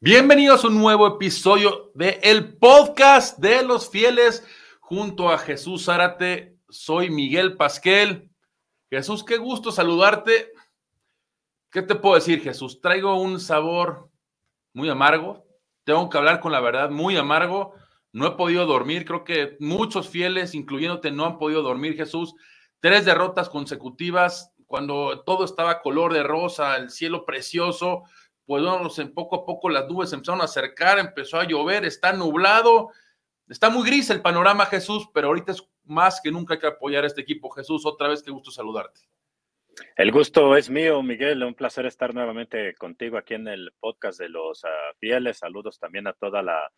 Bienvenidos a un nuevo episodio de el podcast de los fieles junto a Jesús Zárate. Soy Miguel Pasquel. Jesús, qué gusto saludarte. ¿Qué te puedo decir, Jesús? Traigo un sabor muy amargo. Tengo que hablar con la verdad, muy amargo. No he podido dormir. Creo que muchos fieles, incluyéndote, no han podido dormir, Jesús. 3 derrotas consecutivas cuando todo estaba color de rosa, el cielo precioso. Pues bueno, poco a poco las nubes se empezaron a acercar, empezó a llover, está nublado, está muy gris el panorama, Jesús, pero ahorita es más que nunca hay que apoyar a este equipo. Jesús, otra vez, qué gusto saludarte. El gusto es mío, Miguel, un placer estar nuevamente contigo aquí en el podcast de los fieles. Saludos también a toda la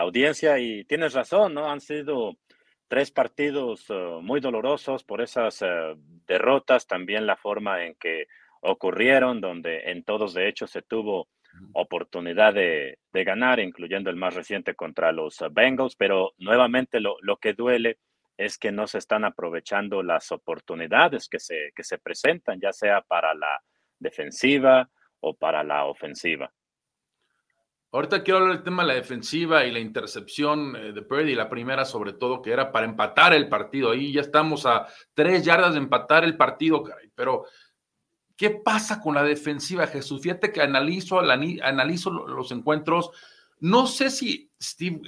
audiencia y tienes razón, ¿no? Han sido 3 partidos muy dolorosos por esas derrotas, también la forma en que ocurrieron, donde en todos de hecho se tuvo oportunidad de ganar, incluyendo el más reciente contra los Bengals, pero nuevamente lo que duele es que no se están aprovechando las oportunidades que se presentan, ya sea para la defensiva o para la ofensiva. Ahorita quiero hablar del tema de la defensiva y la intercepción de Purdy, la primera sobre todo, que era para empatar el partido. Ahí ya estamos a 3 yardas de empatar el partido, caray, pero ¿qué pasa con la defensiva, Jesús? Fíjate que analizo los encuentros. No sé si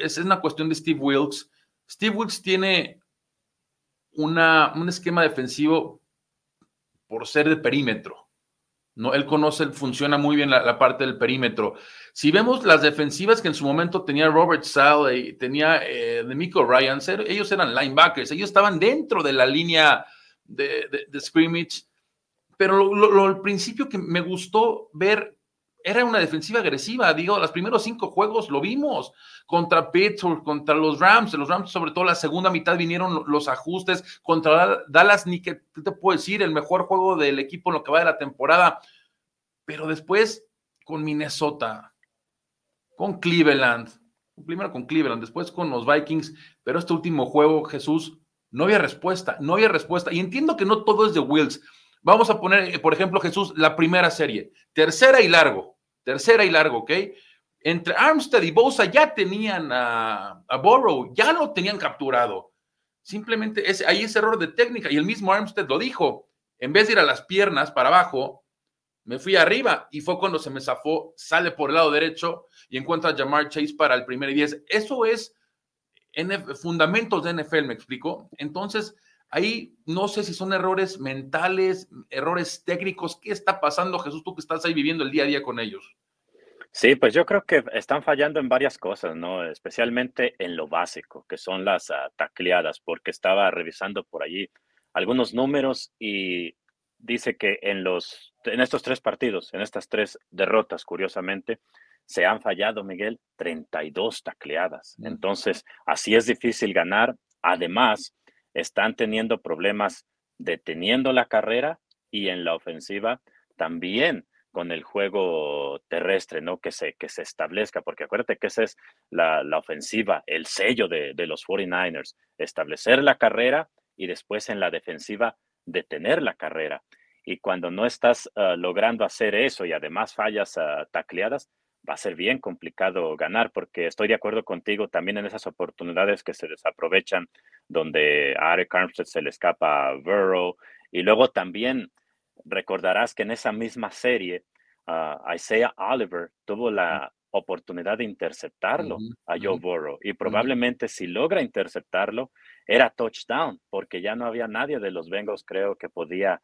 es una cuestión de Steve Wilks. Steve Wilks tiene un esquema defensivo por ser de perímetro, ¿no? Él funciona muy bien la parte del perímetro. Si vemos las defensivas que en su momento tenía Robert Saleh, tenía DeMeco Ryans, ellos eran linebackers, ellos estaban dentro de la línea de scrimmage. Pero el principio que me gustó ver era una defensiva agresiva. Digo, los primeros 5 juegos lo vimos contra Pittsburgh, contra los Rams. Los Rams, sobre todo la segunda mitad, vinieron los ajustes. Contra Dallas, ni que te puedo decir, el mejor juego del equipo en lo que va de la temporada. Pero después con Minnesota, con Cleveland, primero con Cleveland, después con los Vikings. Pero este último juego, Jesús, no había respuesta. Y entiendo que no todo es de Wills. Vamos a poner, por ejemplo, Jesús, la primera serie. Tercera y largo, ¿ok? Entre Armstead y Bosa ya tenían a Burrow, ya lo tenían capturado. Simplemente ahí es error de técnica. Y el mismo Armstead lo dijo. En vez de ir a las piernas para abajo, me fui arriba. Y fue cuando se me zafó, sale por el lado derecho y encuentra a Ja'Marr Chase para el primer y 10. Eso es fundamentos de NFL, ¿me explico? Entonces, ahí no sé si son errores mentales, errores técnicos. ¿Qué está pasando, Jesús, tú que estás ahí viviendo el día a día con ellos? Sí, pues yo creo que están fallando en varias cosas, ¿no? Especialmente en lo básico, que son las tacleadas, porque estaba revisando por allí algunos números y dice que en estos 3 partidos, en estas 3 derrotas, curiosamente, se han fallado, Miguel, 32 tacleadas. Entonces, así es difícil ganar. Además, están teniendo problemas deteniendo la carrera y en la ofensiva también con el juego terrestre, ¿no? Que se establezca, porque acuérdate que esa es la ofensiva, el sello de los 49ers, establecer la carrera y después en la defensiva detener la carrera. Y cuando no estás logrando hacer eso y además fallas tacleadas, va a ser bien complicado ganar, porque estoy de acuerdo contigo también en esas oportunidades que se desaprovechan, donde a Arik Armstead se le escapa a Burrow. Y luego también recordarás que en esa misma serie, Isaiah Oliver tuvo la oportunidad de interceptarlo a Joe Burrow. Y probablemente si logra interceptarlo, era touchdown, porque ya no había nadie de los Bengals, creo, que podía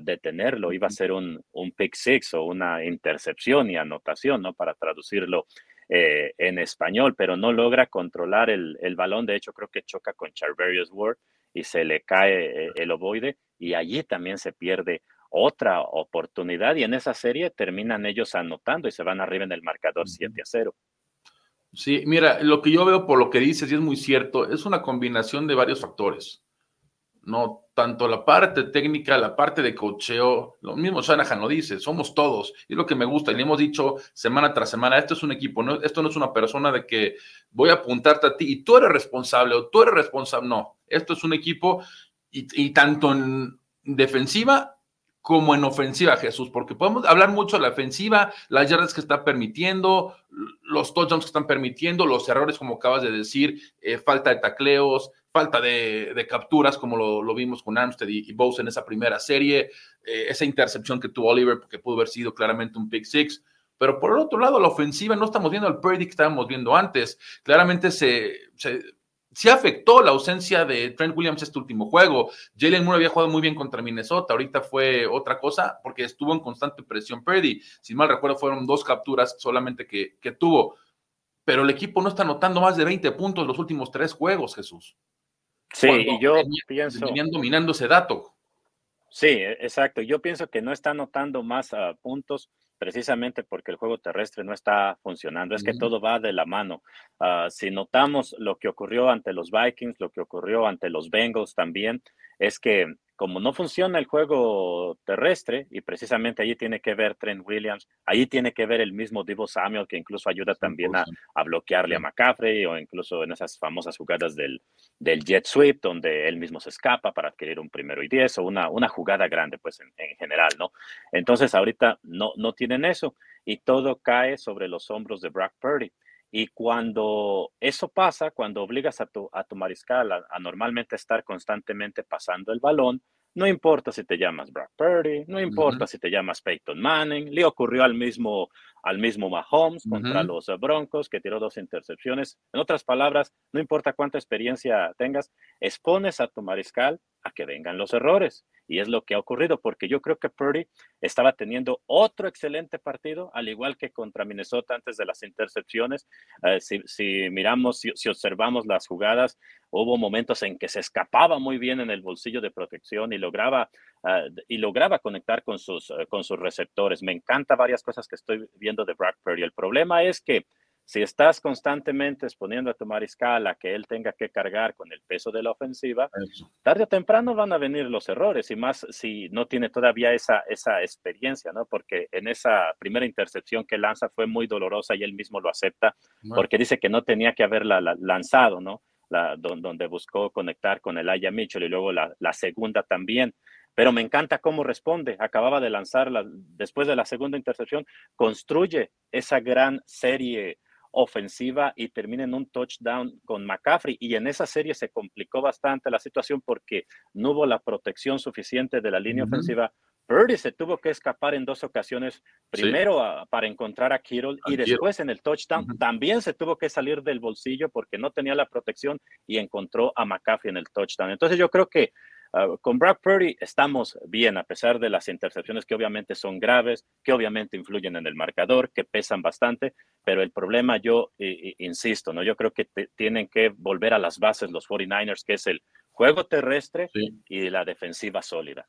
detenerlo. Iba a ser un pick six o una intercepción y anotación, ¿no? Para traducirlo en español, pero no logra controlar el balón. De hecho, creo que choca con Charvarius Ward y se le cae el ovoide, y allí también se pierde otra oportunidad. Y en esa serie terminan ellos anotando y se van arriba en el marcador 7-0. Sí, mira, lo que yo veo por lo que dices, y es muy cierto, es una combinación de varios factores, ¿no? Tanto la parte técnica, la parte de coacheo, lo mismo Shanahan lo dice, somos todos, y es lo que me gusta, y le hemos dicho semana tras semana, esto es un equipo, ¿no? Esto no es una persona de que voy a apuntarte a ti y tú eres responsable o tú eres responsable, no, esto es un equipo, y tanto en defensiva como en ofensiva, Jesús, porque podemos hablar mucho de la ofensiva, las yardas que está permitiendo, los touchdowns que están permitiendo, los errores, como acabas de decir, falta de tacleos, falta de capturas, como lo vimos con Armstead y Bosa en esa primera serie, esa intercepción que tuvo Oliver, que pudo haber sido claramente un pick six. Pero por el otro lado, la ofensiva, no estamos viendo al Purdy que estábamos viendo antes. Claramente se afectó la ausencia de Trent Williams este último juego. Jalen Moore había jugado muy bien contra Minnesota, ahorita fue otra cosa porque estuvo en constante presión Purdy. Si mal recuerdo, fueron 2 capturas solamente que tuvo. Pero el equipo no está anotando más de 20 puntos los últimos 3 juegos, Jesús. Sí, y yo pienso... Venían dominando ese dato. Sí, exacto. Yo pienso que no está anotando más puntos precisamente porque el juego terrestre no está funcionando. Es que todo va de la mano. Si notamos lo que ocurrió ante los Vikings, lo que ocurrió ante los Bengals también, es que como no funciona el juego terrestre, y precisamente allí tiene que ver Trent Williams, allí tiene que ver el mismo Deebo Samuel, que incluso ayuda también a bloquearle a McCaffrey, o incluso en esas famosas jugadas del jet sweep, donde él mismo se escapa para adquirir un 1º y 10, o una jugada grande, pues en general, ¿no? Entonces ahorita no tienen eso, y todo cae sobre los hombros de Brock Purdy. Y cuando eso pasa, cuando obligas a tu mariscal a normalmente estar constantemente pasando el balón, no importa si te llamas Brock Purdy, no importa si te llamas Peyton Manning, le ocurrió al mismo Mahomes contra los Broncos, que tiró 2 intercepciones. En otras palabras, no importa cuánta experiencia tengas, expones a tu mariscal a que vengan los errores. Y es lo que ha ocurrido, porque yo creo que Purdy estaba teniendo otro excelente partido, al igual que contra Minnesota antes de las intercepciones. Si observamos las jugadas, hubo momentos en que se escapaba muy bien en el bolsillo de protección y lograba conectar con sus receptores. Me encanta varias cosas que estoy viendo de Brock Purdy. El problema es que si estás constantemente exponiendo a tu mariscal a que él tenga que cargar con el peso de la ofensiva, tarde o temprano van a venir los errores, y más si no tiene todavía esa experiencia, ¿no? Porque en esa primera intercepción que lanza fue muy dolorosa y él mismo lo acepta, porque dice que no tenía que haberla lanzado, ¿no? Donde buscó conectar con Elijah Mitchell, y luego la segunda también. Pero me encanta cómo responde. Acababa de lanzarla después de la segunda intercepción, construye esa gran serie ofensiva y termina en un touchdown con McCaffrey, y en esa serie se complicó bastante la situación porque no hubo la protección suficiente de la línea ofensiva. Purdy se tuvo que escapar en 2 ocasiones, primero para encontrar a Kittle, y después en el touchdown también se tuvo que salir del bolsillo porque no tenía la protección y encontró a McCaffrey en el touchdown. Entonces yo creo que con Brock Purdy estamos bien, a pesar de las intercepciones que obviamente son graves, que obviamente influyen en el marcador, que pesan bastante, pero el problema, yo insisto, ¿no? Yo creo que tienen que volver a las bases los 49ers, que es el juego terrestre y la defensiva sólida.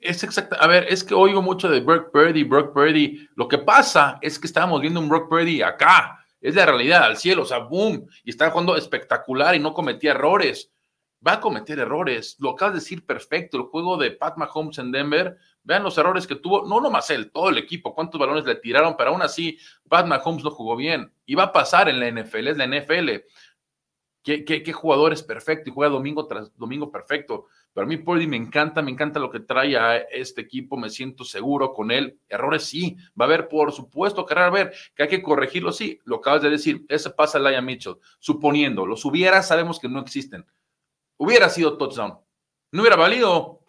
Es exacto. A ver, es que oigo mucho de Brock Purdy. Lo que pasa es que estábamos viendo un Brock Purdy acá. Es la realidad, al cielo, o sea, boom. Y está jugando espectacular y no cometía errores. Va a cometer errores. Lo acabas de decir perfecto. El juego de Pat Mahomes en Denver, vean los errores que tuvo. No nomás él, todo el equipo. Cuántos balones le tiraron, pero aún así Pat Mahomes no jugó bien. Y va a pasar en la NFL. Es la NFL. ¿Qué jugador es perfecto y juega domingo tras domingo perfecto? Pero a mí Purdy me encanta lo que trae a este equipo, me siento seguro con él. Errores sí, va a haber, por supuesto, que hay que corregirlo, sí, lo acabas de decir, ese pasa a Elijah Mitchell, suponiendo, los hubiera, sabemos que no existen, hubiera sido touchdown, no hubiera valido,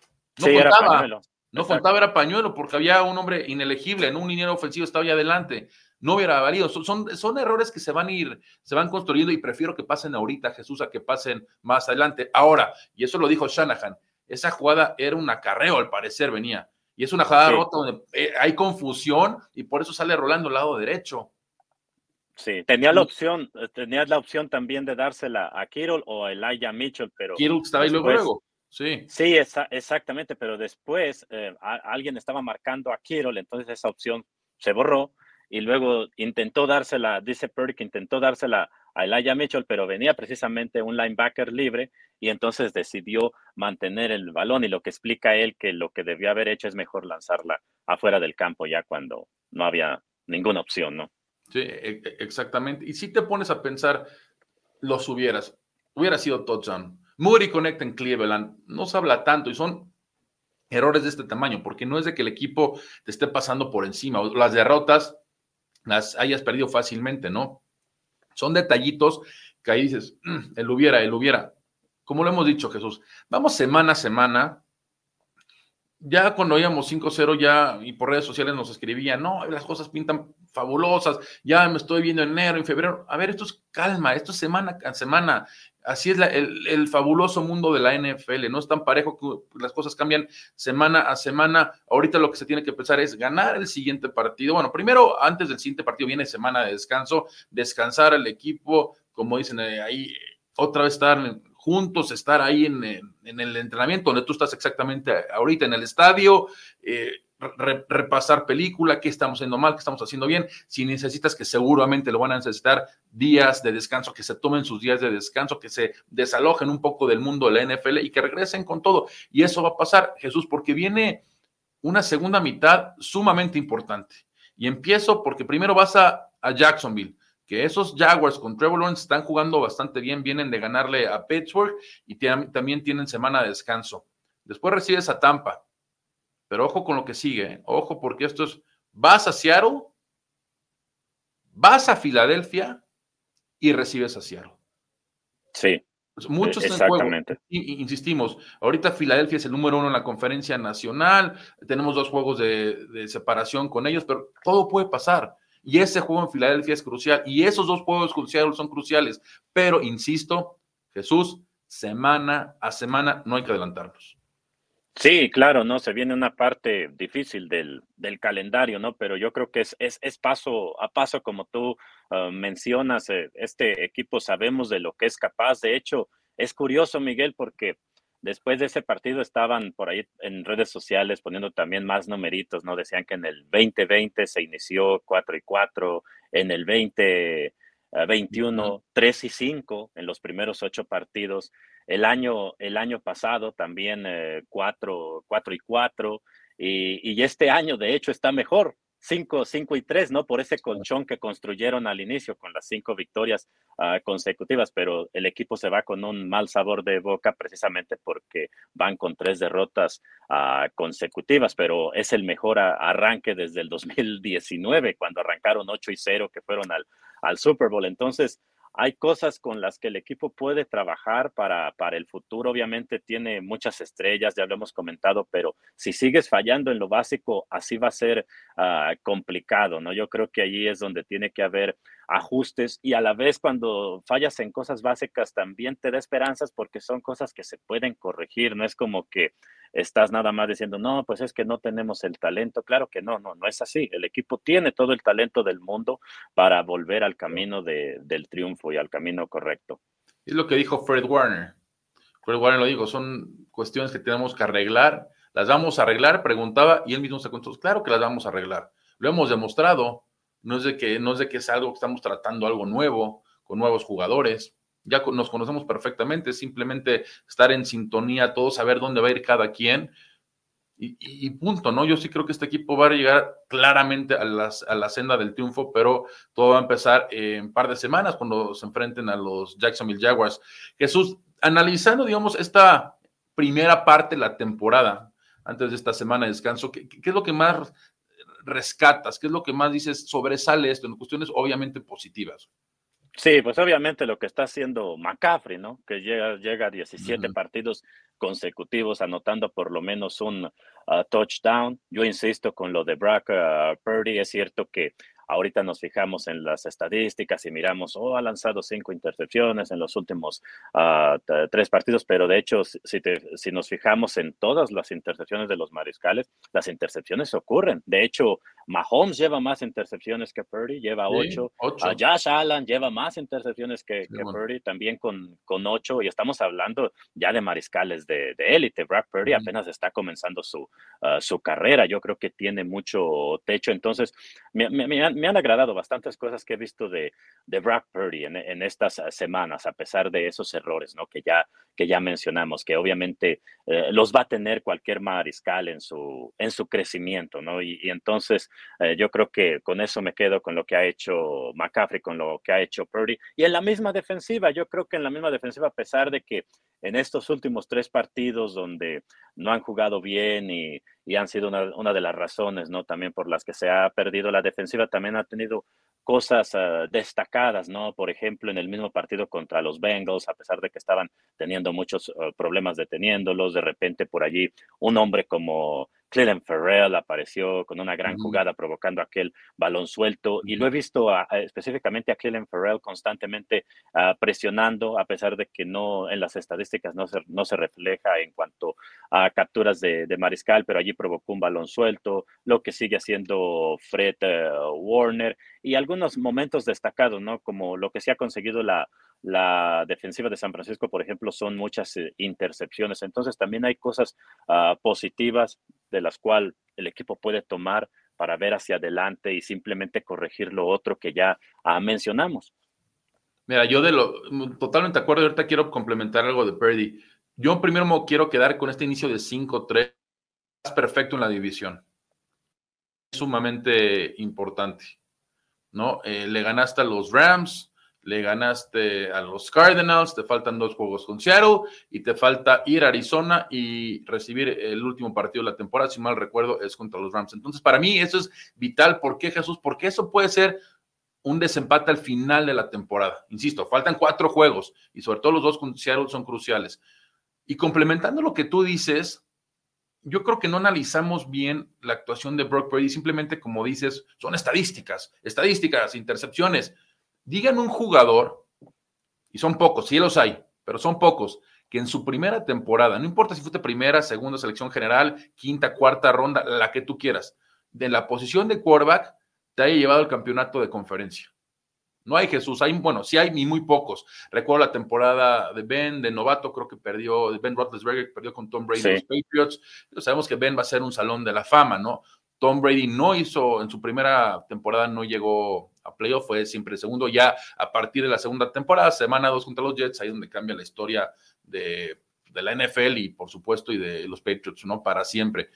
no contaba, era pañuelo, porque había un hombre inelegible, ¿no? Un liniero ofensivo estaba ahí adelante, no hubiera valido. Son errores que se van construyendo, y prefiero que pasen ahorita, Jesús, a que pasen más adelante. Ahora, y eso lo dijo Shanahan, esa jugada era un acarreo, al parecer venía, y es una jugada rota donde hay confusión, y por eso sale rolando al lado derecho. Sí, tenía la opción también de dársela a Kittle o a Elijah Mitchell, pero Kittle estaba ahí luego. Sí, exactamente, pero después alguien estaba marcando a Kittle, entonces esa opción se borró. Y luego dice Purdy que intentó dársela a Elijah Mitchell, pero venía precisamente un linebacker libre, y entonces decidió mantener el balón, y lo que explica él que lo que debió haber hecho es mejor lanzarla afuera del campo ya cuando no había ninguna opción, ¿no? Sí, exactamente. Y si te pones a pensar, hubiera sido touchdown. Moody conecta en Cleveland, no se habla tanto, y son errores de este tamaño, porque no es de que el equipo te esté pasando por encima, las derrotas las hayas perdido fácilmente, ¿no? Son detallitos que ahí dices, él hubiera. Como lo hemos dicho, Jesús, vamos semana a semana. Ya cuando íbamos 5-0 ya, y por redes sociales nos escribían, no, las cosas pintan fabulosas, ya me estoy viendo en enero, en febrero. A ver, esto es calma, esto es semana a semana. Así es el fabuloso mundo de la NFL, no es tan parejo que las cosas cambian semana a semana. Ahorita lo que se tiene que pensar es ganar el siguiente partido. Bueno, primero, antes del siguiente partido viene semana de descanso, descansar al equipo, como dicen ahí, otra vez estar juntos, estar ahí en el entrenamiento donde tú estás exactamente ahorita, en el estadio, repasar película, qué estamos haciendo mal, qué estamos haciendo bien. Si necesitas, que seguramente lo van a necesitar, días de descanso, que se tomen sus días de descanso, que se desalojen un poco del mundo de la NFL y que regresen con todo. Y eso va a pasar, Jesús, porque viene una segunda mitad sumamente importante. Y empiezo porque primero vas a Jacksonville, que esos Jaguars con Trevor Lawrence están jugando bastante bien, vienen de ganarle a Pittsburgh y también tienen semana de descanso. Después recibes a Tampa, pero ojo con lo que sigue, ¿eh? Ojo, porque esto es, vas a Seattle, vas a Filadelfia y recibes a Seattle. Sí. Muchos están en juego. Insistimos, ahorita Filadelfia es el número 1 en la conferencia nacional, tenemos 2 juegos de separación con ellos, pero todo puede pasar. Y ese juego en Filadelfia es crucial. Y esos 2 juegos cruciales son cruciales. Pero, insisto, Jesús, semana a semana no hay que adelantarnos. Sí, claro, ¿no? Se viene una parte difícil del calendario, ¿no? Pero yo creo que es paso a paso, como tú mencionas. Este equipo sabemos de lo que es capaz. De hecho, es curioso, Miguel, porque después de ese partido estaban por ahí en redes sociales poniendo también más numeritos, ¿no? Decían que en el 2020 se inició 4-4, en el 2021 3-5 en los primeros 8 partidos, el año pasado también 4-4, y este año de hecho está mejor, 5-3, ¿no? Por ese colchón que construyeron al inicio con las 5 victorias consecutivas, pero el equipo se va con un mal sabor de boca precisamente porque van con 3 derrotas consecutivas, pero es el mejor arranque desde el 2019, cuando arrancaron 8-0, que fueron al Super Bowl. Entonces, hay cosas con las que el equipo puede trabajar para el futuro. Obviamente tiene muchas estrellas, ya lo hemos comentado, pero si sigues fallando en lo básico, así va a ser complicado, ¿no? Yo creo que allí es donde tiene que haber ajustes, y a la vez cuando fallas en cosas básicas también te da esperanzas, porque son cosas que se pueden corregir. No es como que estás nada más diciendo, no, pues es que no tenemos el talento. Claro que no es así. El equipo tiene todo el talento del mundo para volver al camino del triunfo y al camino correcto. Es lo que dijo Fred Warner. Fred Warner lo dijo, son cuestiones que tenemos que arreglar. ¿Las vamos a arreglar?, preguntaba, y él mismo se contestó, claro que las vamos a arreglar. Lo hemos demostrado. No es de que es algo que estamos tratando, algo nuevo, con nuevos jugadores. Ya nos conocemos perfectamente, simplemente estar en sintonía, todos saber dónde va a ir cada quien y punto, ¿no? Yo sí creo que este equipo va a llegar claramente a la senda del triunfo, pero todo va a empezar en un par de semanas cuando se enfrenten a los Jacksonville Jaguars. Jesús, analizando, digamos, esta primera parte de la temporada, antes de esta semana de descanso, ¿qué es lo que más rescatas? ¿Qué es lo que más dices sobresale esto en cuestiones obviamente positivas? Sí, pues obviamente lo que está haciendo McCaffrey, ¿no? Que llega a 17 partidos consecutivos anotando por lo menos un touchdown. Yo insisto con lo de Brock Purdy. Es cierto que ahorita nos fijamos en las estadísticas y miramos, ha lanzado 5 intercepciones en los últimos 3 partidos, pero de hecho, si nos fijamos en todas las intercepciones de los mariscales, las intercepciones ocurren. De hecho, Mahomes lleva más intercepciones que Purdy, lleva 8. Josh Allen lleva más intercepciones que Purdy, también con 8, y estamos hablando ya de mariscales de élite. Brock Purdy apenas está comenzando su carrera. Yo creo que tiene mucho techo. Entonces, me han agradado bastantes cosas que he visto de Brock Purdy en estas semanas, a pesar de esos errores, ¿no? que ya mencionamos, que obviamente los va a tener cualquier mariscal en su crecimiento, ¿no? Y entonces Yo creo que con eso me quedo, con lo que ha hecho McCaffrey, con lo que ha hecho Purdy. Y en la misma defensiva, yo creo que en la misma defensiva, a pesar de que en estos últimos 3 partidos donde no han jugado bien y han sido una de las razones, ¿no?, también por las que se ha perdido la defensiva, también ha tenido cosas destacadas, ¿no? Por ejemplo, en el mismo partido contra los Bengals, a pesar de que estaban teniendo muchos problemas deteniéndolos, de repente por allí un hombre como Kellen Ferrell apareció con una gran jugada provocando aquel balón suelto, y lo he visto específicamente a Kellen Ferrell constantemente presionando, a pesar de que no en las estadísticas no se refleja en cuanto a capturas de mariscal, pero allí provocó un balón suelto, lo que sigue haciendo Fred Warner, y algunos momentos destacados, ¿no?, como lo que sí ha conseguido la defensiva de San Francisco, por ejemplo, son muchas intercepciones. Entonces también hay cosas positivas de las cuales el equipo puede tomar para ver hacia adelante y simplemente corregir lo otro que ya mencionamos. Mira, yo totalmente de acuerdo. Ahorita quiero complementar algo de Purdy. Yo primero me quiero quedar con este inicio de 5-3. Es perfecto en la división. Es sumamente importante, ¿no? Le ganaste a los Rams, le ganaste a los Cardinals, te faltan 2 juegos con Seattle y te falta ir a Arizona y recibir el último partido de la temporada, si mal recuerdo, es contra los Rams. Entonces, para mí eso es vital. ¿Por qué, Jesús? Porque eso puede ser un desempate al final de la temporada. Insisto, faltan 4 juegos y sobre todo los 2 con Seattle son cruciales. Y complementando lo que tú dices, yo creo que no analizamos bien la actuación de Brock Purdy, simplemente, como dices, son estadísticas, intercepciones. Digan un jugador, y son pocos, sí los hay, pero son pocos, que en su primera temporada, no importa si fuiste primera, segunda, selección general, quinta, cuarta ronda, la que tú quieras, de la posición de quarterback, te haya llevado el campeonato de conferencia. No hay, Jesús, sí hay, y muy pocos. Recuerdo la temporada de Ben, de novato, creo que perdió, Ben Roethlisberger perdió con Tom Brady, sí, los Patriots. Sabemos que Ben va a ser un salón de la fama, ¿no? Tom Brady en su primera temporada no llegó a playoff, fue siempre el segundo. Ya a partir de la segunda temporada, semana 2 contra los Jets, ahí es donde cambia la historia de la NFL y, por supuesto, y de los Patriots, ¿no? Para siempre.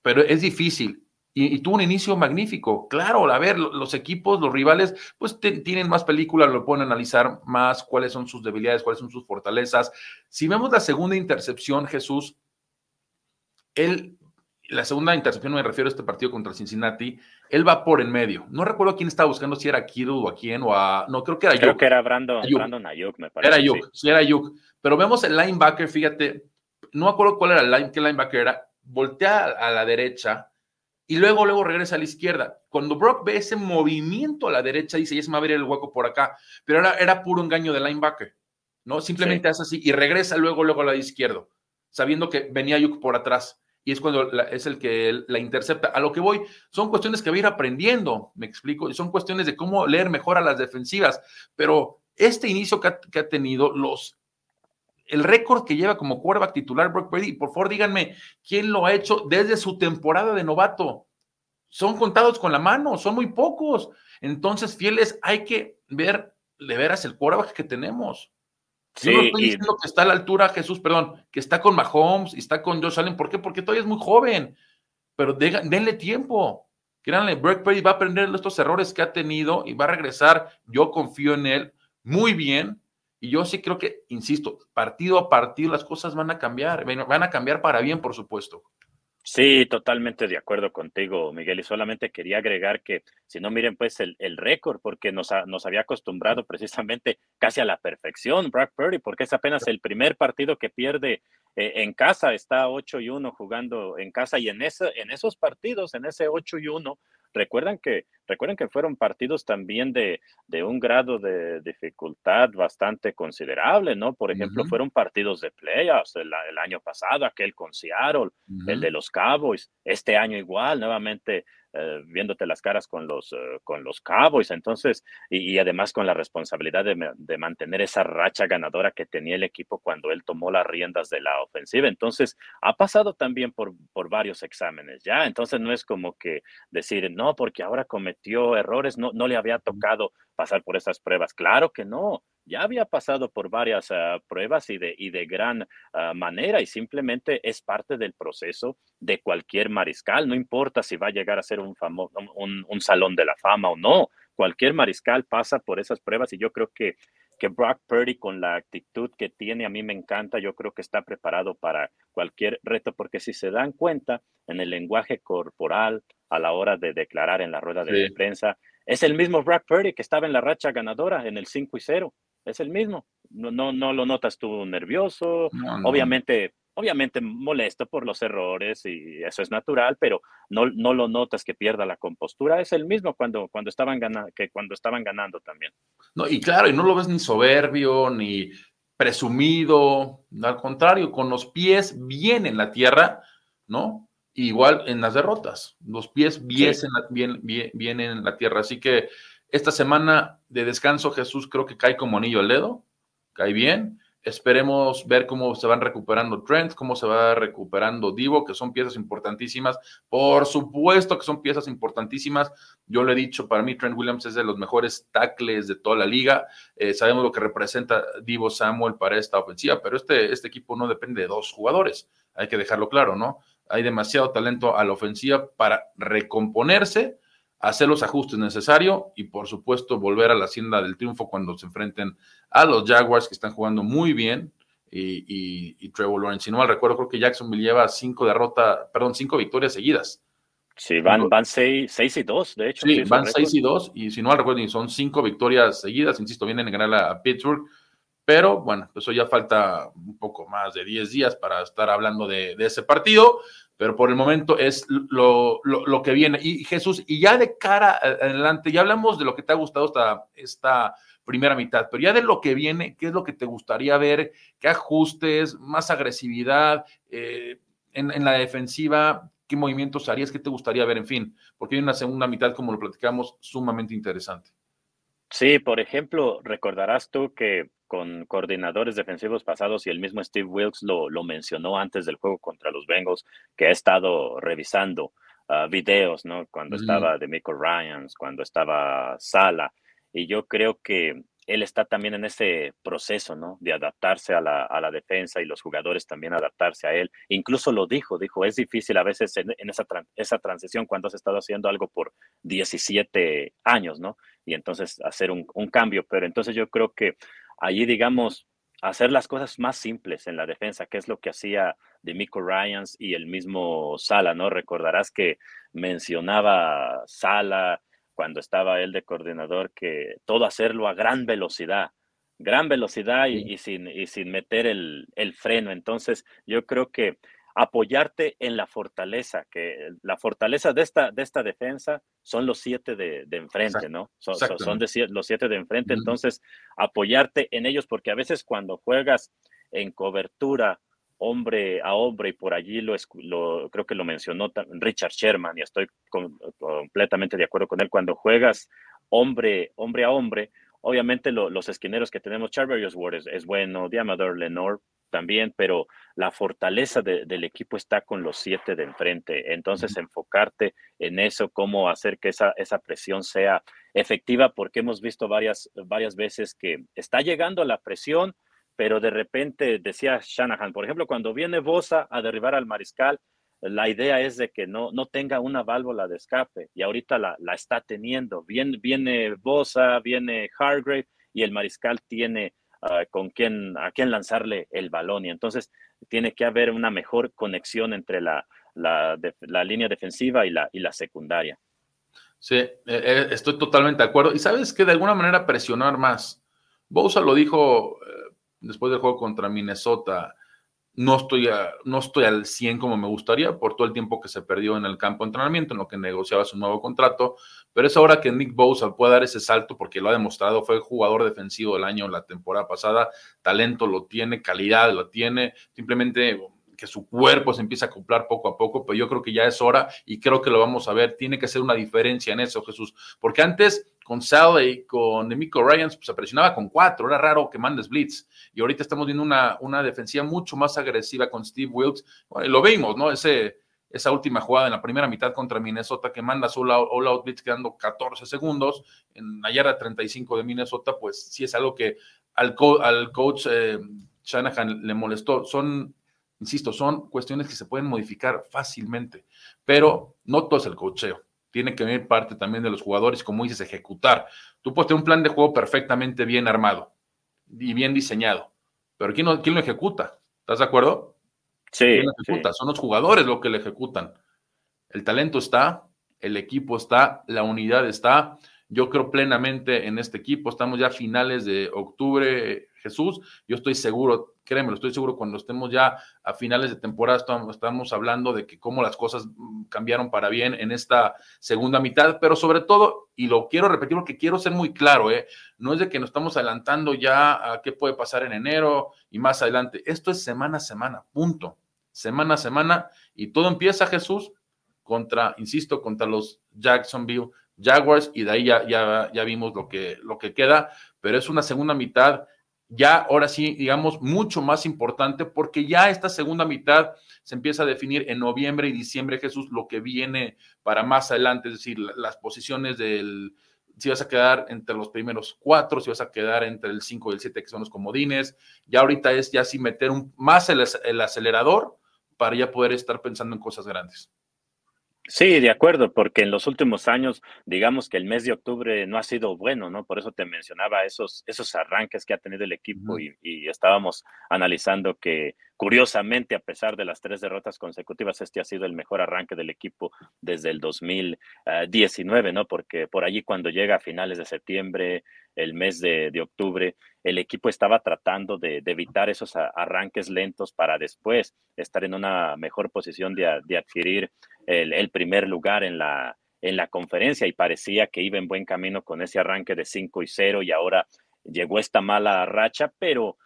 Pero es difícil. Y tuvo un inicio magnífico. Claro, a ver, los equipos, los rivales, pues tienen más películas, lo pueden analizar más, cuáles son sus debilidades, cuáles son sus fortalezas. Si vemos la segunda intercepción, Jesús, la segunda intercepción, me refiero a este partido contra Cincinnati, él va por en medio. No recuerdo a quién estaba buscando, si era Kittle o a quién, no, creo que era Ayuk. Creo que era Brandon Ayuk, me parece. Era Ayuk, sí, era Ayuk. Pero vemos el linebacker, fíjate, no me acuerdo cuál era qué linebacker era, voltea a la derecha y luego regresa a la izquierda. Cuando Brock ve ese movimiento a la derecha, dice, ya se me va a abrir el hueco por acá. Pero era puro engaño de linebacker, ¿no? Simplemente hace así y regresa luego a la izquierda, sabiendo que venía Ayuk por atrás. Y es cuando es el que la intercepta. A lo que voy, son cuestiones que voy a ir aprendiendo, me explico, y son cuestiones de cómo leer mejor a las defensivas, pero este inicio que ha tenido, el récord que lleva como quarterback titular Brock Purdy, por favor díganme, ¿quién lo ha hecho desde su temporada de novato? Son contados con la mano, son muy pocos. Entonces, fieles, hay que ver de veras el quarterback que tenemos. Sí, yo no estoy diciendo que está a la altura, Jesús, perdón, que está con Mahomes y está con Josh Allen. ¿Por qué? Porque todavía es muy joven. Pero denle tiempo. Créanle, Brock Purdy va a aprender estos errores que ha tenido y va a regresar. Yo confío en él muy bien. Y yo sí creo que, insisto, partido a partido las cosas van a cambiar. Van a cambiar para bien, por supuesto. Sí, totalmente de acuerdo contigo, Miguel, y solamente quería agregar que, si no, miren pues el récord, porque nos había acostumbrado precisamente casi a la perfección Brock Purdy, porque es apenas el primer partido que pierde en casa, está 8-1 jugando en casa, y en esos partidos, en ese 8-1, recuerden que fueron partidos también de un grado de dificultad bastante considerable, ¿no? Por ejemplo, fueron partidos de playoffs el año pasado, aquel con Seattle, el de los Cowboys, este año igual, nuevamente viéndote las caras con los Cowboys, entonces, y además con la responsabilidad de mantener esa racha ganadora que tenía el equipo cuando él tomó las riendas de la ofensiva. Entonces, ha pasado también por varios exámenes ya, entonces no es como que decir, no, porque ahora cometió errores, no le había tocado pasar por esas pruebas. Claro que no. ya había pasado por varias pruebas y de gran manera, y simplemente es parte del proceso de cualquier mariscal. No importa si va a llegar a ser un salón de la fama o no, cualquier mariscal pasa por esas pruebas, y yo creo que Brock Purdy, con la actitud que tiene, a mí me encanta. Yo creo que está preparado para cualquier reto, porque si se dan cuenta en el lenguaje corporal a la hora de declarar en la rueda de prensa, es el mismo Brock Purdy que estaba en la racha ganadora en el 5-0. Es el mismo. No lo notas tú nervioso. No. Obviamente molesto por los errores, y eso es natural, pero no lo notas que pierda la compostura. Es el mismo cuando estaban ganando también. No, y claro, y no lo ves ni soberbio, ni presumido. Al contrario, con los pies bien en la tierra, ¿no? Igual en las derrotas. Los pies bien en la tierra. Así que esta semana de descanso, Jesús, creo que cae como anillo al dedo. Cae bien. Esperemos ver cómo se van recuperando Trent, cómo se va recuperando Deebo, que son piezas importantísimas. Por supuesto que son piezas importantísimas. Yo lo he dicho, para mí Trent Williams es de los mejores tackles de toda la liga. Sabemos lo que representa Deebo Samuel para esta ofensiva, pero este equipo no depende de dos jugadores. Hay que dejarlo claro, ¿no? Hay demasiado talento a la ofensiva para recomponerse, hacer los ajustes necesarios y, por supuesto, volver a la hacienda del triunfo cuando se enfrenten a los Jaguars, que están jugando muy bien, y Trevor Lawrence. Si no mal recuerdo, creo que Jacksonville lleva 5 victorias seguidas. Sí, van 6-2, de hecho. Sí, van 6-2, y si no mal recuerdo, son 5 victorias seguidas. Insisto, vienen a ganar a Pittsburgh, pero bueno, eso ya falta un poco más de 10 días para estar hablando de ese partido. Pero por el momento es lo que viene. Y Jesús, y ya de cara adelante, ya hablamos de lo que te ha gustado esta primera mitad, pero ya de lo que viene, ¿qué es lo que te gustaría ver? ¿Qué ajustes? ¿Más agresividad en la defensiva? ¿Qué movimientos harías? ¿Qué te gustaría ver? En fin, porque hay una segunda mitad, como lo platicamos, sumamente interesante. Sí, por ejemplo, recordarás tú que con coordinadores defensivos pasados, y el mismo Steve Wilks lo mencionó antes del juego contra los Bengals, que ha estado revisando videos, ¿no? Cuando estaba DeMeco Ryans, cuando estaba Saleh, y yo creo que él está también en ese proceso, ¿no? De adaptarse a la defensa, y los jugadores también adaptarse a él. Incluso lo dijo, es difícil a veces en esa transición cuando has estado haciendo algo por 17 años, ¿no? Y entonces hacer un cambio, pero entonces yo creo que allí, digamos, hacer las cosas más simples en la defensa, que es lo que hacía DeMeco Ryans y el mismo Saleh, ¿no? Recordarás que mencionaba Saleh, cuando estaba él de coordinador, que todo hacerlo a gran velocidad y sin meter el freno. Entonces, yo creo que apoyarte en la fortaleza, que la fortaleza de esta defensa son los 7 de enfrente, exacto, ¿no? Son los 7 de enfrente, entonces apoyarte en ellos, porque a veces cuando juegas en cobertura hombre a hombre, y por allí creo que lo mencionó Richard Sherman, y estoy completamente de acuerdo con él, cuando juegas hombre a hombre, obviamente los esquineros que tenemos, Charvarius Ward es bueno, Diamador Lenore también, pero la fortaleza del equipo está con los 7 de enfrente. Entonces, enfocarte en eso, cómo hacer que esa presión sea efectiva, porque hemos visto varias veces que está llegando la presión, pero de repente, decía Shanahan, por ejemplo, cuando viene Bosa a derribar al mariscal, la idea es de que no tenga una válvula de escape, y ahorita la está teniendo. Viene Bosa, viene Hargrave, y el mariscal tiene a quién lanzarle el balón, y entonces tiene que haber una mejor conexión entre la línea defensiva y la secundaria. Sí, estoy totalmente de acuerdo. Y sabes que de alguna manera presionar más. Bosa lo dijo después del juego contra Minnesota, no estoy al 100 como me gustaría por todo el tiempo que se perdió en el campo de entrenamiento, en lo que negociaba su nuevo contrato, pero es ahora que Nick Bosa pueda dar ese salto, porque lo ha demostrado, fue el jugador defensivo del año la temporada pasada, talento lo tiene, calidad lo tiene, simplemente que su cuerpo se empieza a acoplar poco a poco, pero yo creo que ya es hora, y creo que lo vamos a ver. Tiene que ser una diferencia en eso, Jesús, porque antes con Saleh, con DeMeco Ryans, pues se presionaba con 4, era raro que mandes blitz, y ahorita estamos viendo una defensiva mucho más agresiva con Steve Wilks. Bueno, lo vimos, ¿no? Esa última jugada en la primera mitad contra Minnesota, que manda su all-out blitz quedando 14 segundos, en la yarda 35 de Minnesota, pues sí es algo que al coach Shanahan le molestó. Son, insisto, son cuestiones que se pueden modificar fácilmente, pero no todo es el coacheo. Tiene que venir parte también de los jugadores, como dices, ejecutar. Tú puedes tener un plan de juego perfectamente bien armado y bien diseñado, pero ¿quién lo ejecuta? ¿Estás de acuerdo? Sí. ¿Quién lo ejecuta? Sí. Son los jugadores los que lo ejecutan. El talento está, el equipo está, la unidad está. Yo creo plenamente en este equipo. Estamos ya a finales de octubre, Jesús. Yo estoy seguro, créeme, estoy seguro, cuando estemos ya a finales de temporada, estamos hablando de que cómo las cosas cambiaron para bien en esta segunda mitad, pero sobre todo, y lo quiero repetir porque quiero ser muy claro, no es de que nos estamos adelantando ya a qué puede pasar en enero y más adelante. Esto es semana a semana, punto. Semana a semana, y todo empieza, Jesús, contra los Jacksonville Jaguars, y de ahí ya vimos lo que queda, pero es una segunda mitad ya, ahora sí, digamos, mucho más importante, porque ya esta segunda mitad se empieza a definir en noviembre y diciembre, Jesús, lo que viene para más adelante, es decir, las posiciones del, si vas a quedar entre los primeros 4, si vas a quedar entre el 5 y el 7, que son los comodines. Ya ahorita es ya sí meter más el acelerador para ya poder estar pensando en cosas grandes. Sí, de acuerdo, porque en los últimos años, digamos que el mes de octubre no ha sido bueno, ¿no? Por eso te mencionaba esos arranques que ha tenido el equipo. Uh-huh. y estábamos analizando que, curiosamente, a pesar de las 3 derrotas consecutivas, este ha sido el mejor arranque del equipo desde el 2019, ¿no? Porque por allí, cuando llega a finales de septiembre, el mes de octubre, el equipo estaba tratando de evitar esos arranques lentos para después estar en una mejor posición de adquirir el primer lugar en la conferencia, y parecía que iba en buen camino con ese arranque de 5-0, y ahora llegó esta mala racha, pero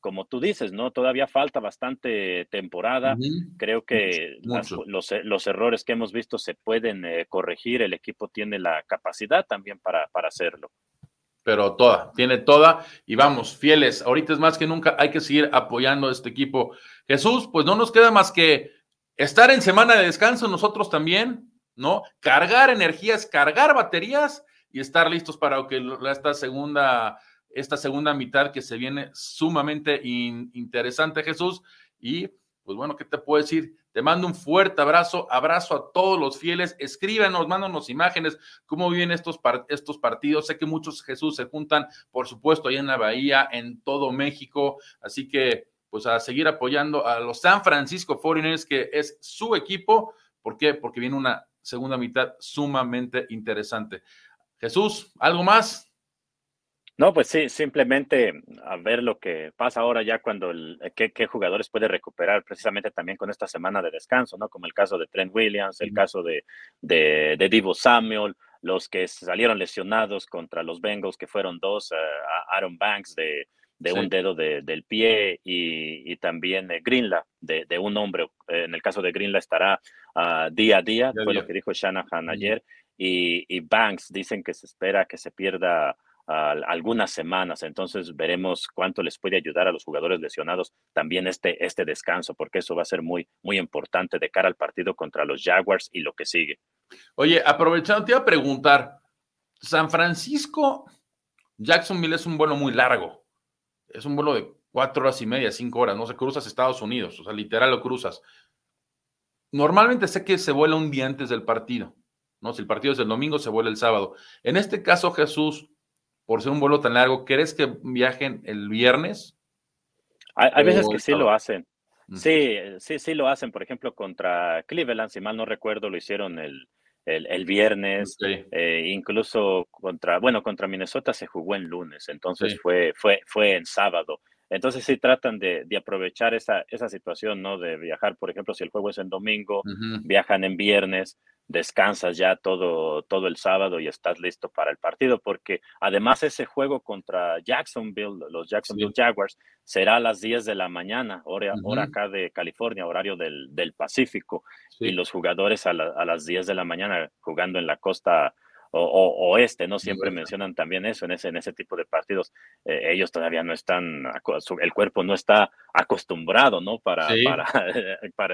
como tú dices, ¿no? Todavía falta bastante temporada. Uh-huh. Creo que los errores que hemos visto se pueden corregir. El equipo tiene la capacidad también para hacerlo. Pero tiene toda, y vamos, fieles, ahorita es más que nunca, hay que seguir apoyando a este equipo. Jesús, pues no nos queda más que estar en semana de descanso nosotros también, ¿no? Cargar energías, cargar baterías y estar listos para que esta segunda mitad que se viene sumamente interesante, Jesús. Y pues bueno, ¿qué te puedo decir? Te mando un fuerte abrazo a todos los fieles. Escríbanos, mándanos imágenes, cómo viven estos partidos. Sé que muchos, Jesús, se juntan, por supuesto, ahí en la Bahía, en todo México. Así que, pues, a seguir apoyando a los San Francisco 49ers, que es su equipo. ¿Por qué? Porque viene una segunda mitad sumamente interesante. Jesús, ¿algo más? No, pues sí, simplemente a ver lo que pasa ahora ya cuando qué jugadores puede recuperar, precisamente también con esta semana de descanso, ¿no? Como el caso de Trent Williams, el caso de Deebo Samuel, los que salieron lesionados contra los Bengals, que fueron 2, Aaron Banks de un dedo del pie, y también Greenlaw, de un hombro. En el caso de Greenlaw estará día a día, fue lo que dijo Shanahan ayer, y Banks dicen que se espera que se pierda algunas semanas. Entonces veremos cuánto les puede ayudar a los jugadores lesionados también este descanso, porque eso va a ser muy, muy importante de cara al partido contra los Jaguars y lo que sigue. Oye, aprovechando, te iba a preguntar, San Francisco, Jacksonville es un vuelo muy largo, es un vuelo de 4 horas y media, 5 horas, no se cruzas Estados Unidos, o sea, literal lo cruzas. Normalmente sé que se vuela un día antes del partido, ¿no? Si el partido es el domingo, se vuela el sábado. En este caso, Jesús, por ser un vuelo tan largo, ¿crees que viajen el viernes? Hay veces que sí lo hacen. Sí lo hacen. Por ejemplo, contra Cleveland, si mal no recuerdo, lo hicieron el viernes. Okay. Incluso contra Minnesota se jugó el lunes. Entonces fue en sábado. Entonces sí tratan de aprovechar esa situación, ¿no? De viajar, por ejemplo, si el juego es en domingo, viajan en viernes, descansas ya todo el sábado y estás listo para el partido, porque además ese juego contra Jacksonville, los Jacksonville Jaguars, será a las 10 de la mañana, hora acá de California, horario del Pacífico, y los jugadores a las 10 de la mañana jugando en la costa oeste, ¿no? Siempre mencionan también eso en ese tipo de partidos. Ellos todavía no están, el cuerpo no está acostumbrado, ¿no? Para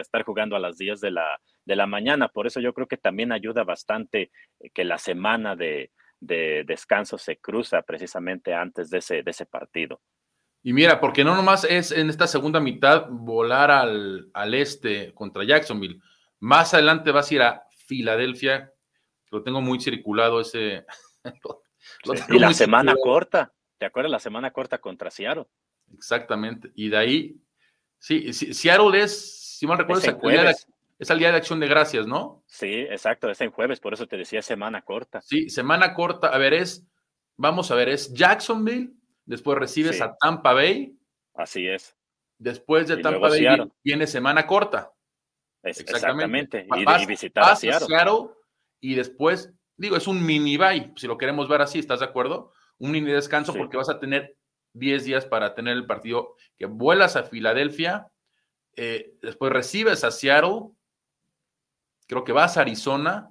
estar jugando a las 10 de la mañana. Por eso yo creo que también ayuda bastante que la semana de de descanso se cruza precisamente antes de ese partido. Y mira, porque no nomás es en esta segunda mitad volar al este contra Jacksonville. Más adelante vas a ir a Filadelfia. Lo tengo muy circulado ese. Y la semana corta. ¿Te acuerdas? La semana corta contra Seattle. Exactamente. Y de ahí, sí, Seattle es, si mal recuerdo, es el día de Acción de Gracias, ¿no? Sí, exacto. Es en jueves, por eso te decía semana corta. Sí, semana corta. A ver, es Jacksonville. Después recibes a Tampa Bay. Así es. Después de Tampa Bay viene semana corta. Exactamente. Y visitar a Seattle. Y después, digo, es un mini bye, si lo queremos ver así, ¿estás de acuerdo? Un mini descanso porque vas a tener 10 días para tener el partido, que vuelas a Filadelfia, después recibes a Seattle, creo que vas a Arizona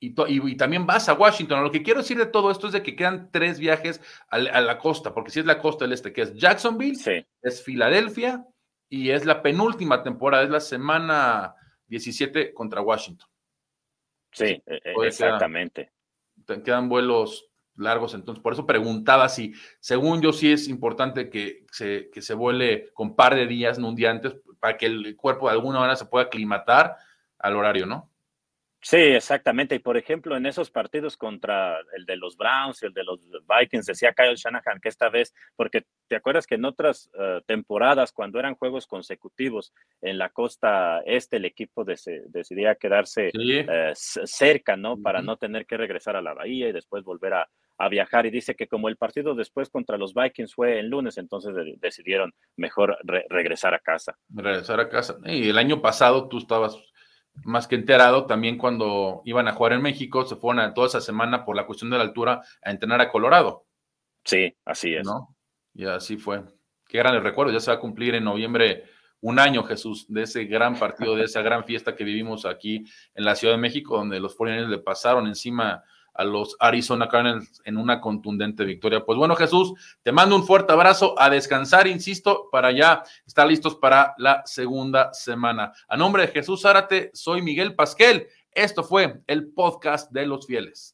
y también vas a Washington. Lo que quiero decir de todo esto es de que quedan 3 viajes a la costa, porque si es la costa del este, que es Jacksonville, es Filadelfia, y es la penúltima temporada, es la semana 17 contra Washington. Sí, exactamente. Quedan vuelos largos, entonces por eso preguntaba si, según yo, sí es importante que se vuele con par de días, no un día antes, para que el cuerpo de alguna manera se pueda aclimatar al horario, ¿no? Sí, exactamente. Y por ejemplo, en esos partidos contra el de los Browns y el de los Vikings, decía Kyle Shanahan que esta vez, porque te acuerdas que en otras temporadas, cuando eran juegos consecutivos en la costa este, el equipo decidía quedarse cerca, ¿no? Para no tener que regresar a la bahía y después volver a viajar. Y dice que como el partido después contra los Vikings fue el lunes, entonces decidieron mejor regresar a casa. Regresar a casa. Y el año pasado tú estabas más que enterado, también cuando iban a jugar en México, se fueron toda esa semana por la cuestión de la altura a entrenar a Colorado. Sí, así es. ¿No? Y así fue. Qué grandes recuerdos. Ya se va a cumplir en noviembre 1 año, Jesús, de ese gran partido, de esa gran fiesta que vivimos aquí en la Ciudad de México, donde los 49ers le pasaron encima a los Arizona Cardinals en una contundente victoria. Pues bueno, Jesús, te mando un fuerte abrazo, a descansar, insisto, para ya estar listos para la segunda semana. A nombre de Jesús Zárate, soy Miguel Pasquel. Esto fue el podcast de los fieles.